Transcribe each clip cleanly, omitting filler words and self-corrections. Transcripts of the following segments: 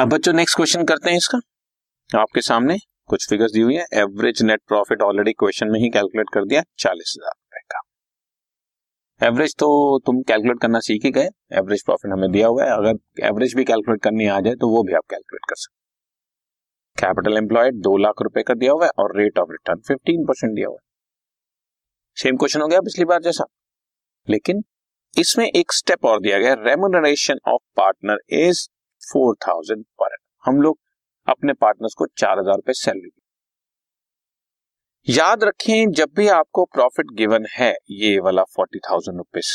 अब बच्चों next question करते हैं इसका। आपके सामने कुछ फिगर्स दी हुई है। Average net profit already question में ही कैलकुलेट कर दिया 40,000 रुपए का। एवरेज तो तुम कैलकुलेट करना सीख ही गए, एवरेज प्रॉफिट हमें दिया हुआ है। अगर एवरेज भी कैलकुलेट करनी आ जाए तो वो भी आप कैलकुलेट कर सकते। कैपिटल एम्प्लॉयड 2,00,000 रुपए का दिया हुआ है और रेट ऑफ रिटर्न 15% दिया हुआ है। सेम क्वेश्चन हो गया पिछली बार जैसा, लेकिन इसमें एक स्टेप और दिया गया। रेम्युनरेशन ऑफ पार्टनर इज 4,000 पर। हम लोग अपने पार्टनर्स को 4,000 रुपए सैलरी। याद रखें जब भी आपको प्रॉफिट गिवन है ये वाला 40,000 रुपीज,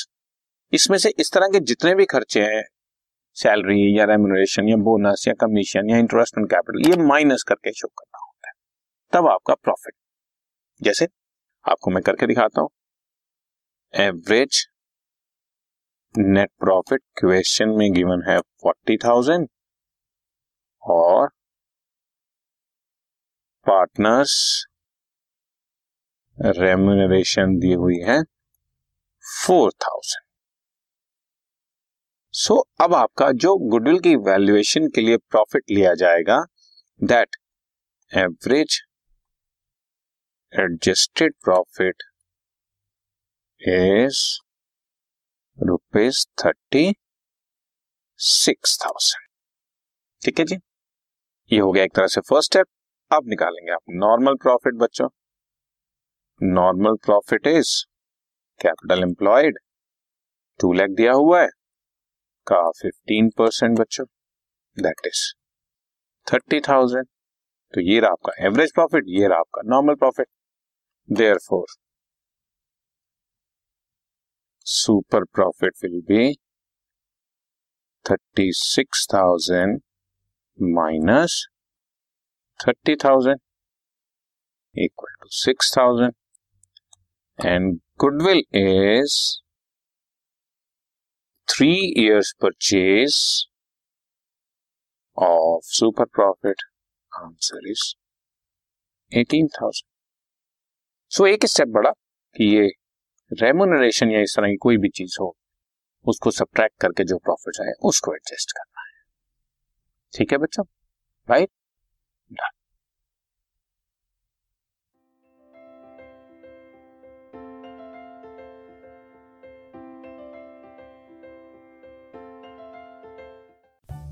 इसमें से इस तरह के जितने भी खर्चे हैं सैलरी या रेम्युनरेशन या बोनस या कमीशन या इंटरेस्ट ऑन कैपिटल, ये माइनस करके शो करना होता है तब आपका प्रॉफिट। जैसे आपको मैं करके दिखाता हूं, एवरेज नेट प्रॉफिट क्वेश्चन में गिवन है 40,000 और पार्टनर्स रेम्यूनरेशन दी हुई है 4,000। सो अब आपका जो गुडविल की वैल्यूएशन के लिए प्रॉफिट लिया जाएगा, that average adjusted profit is rupees 36,000। ठीक है जी, ये हो गया एक तरह से फर्स्ट स्टेप। अब निकालेंगे आप नॉर्मल प्रॉफिट। बच्चों normal profit is capital employed 2,00,000 दिया हुआ है का 15% बच्चों, दैट इज 30,000। तो ये रहा आपका एवरेज प्रॉफिट, ये रहा आपका normal profit. Therefore super profit will be 36,000 minus 30,000 equal to 6,000 and goodwill is 3 years purchase of super profit. Answer is 18,000. So एक स्टेप बढ़ा कि ये रेम्यूनरेशन या इस तरह की कोई भी चीज हो उसको सब्ट्रैक्ट करके जो प्रॉफिट आए उसको एडजस्ट करना है। ठीक है बच्चों, राइट।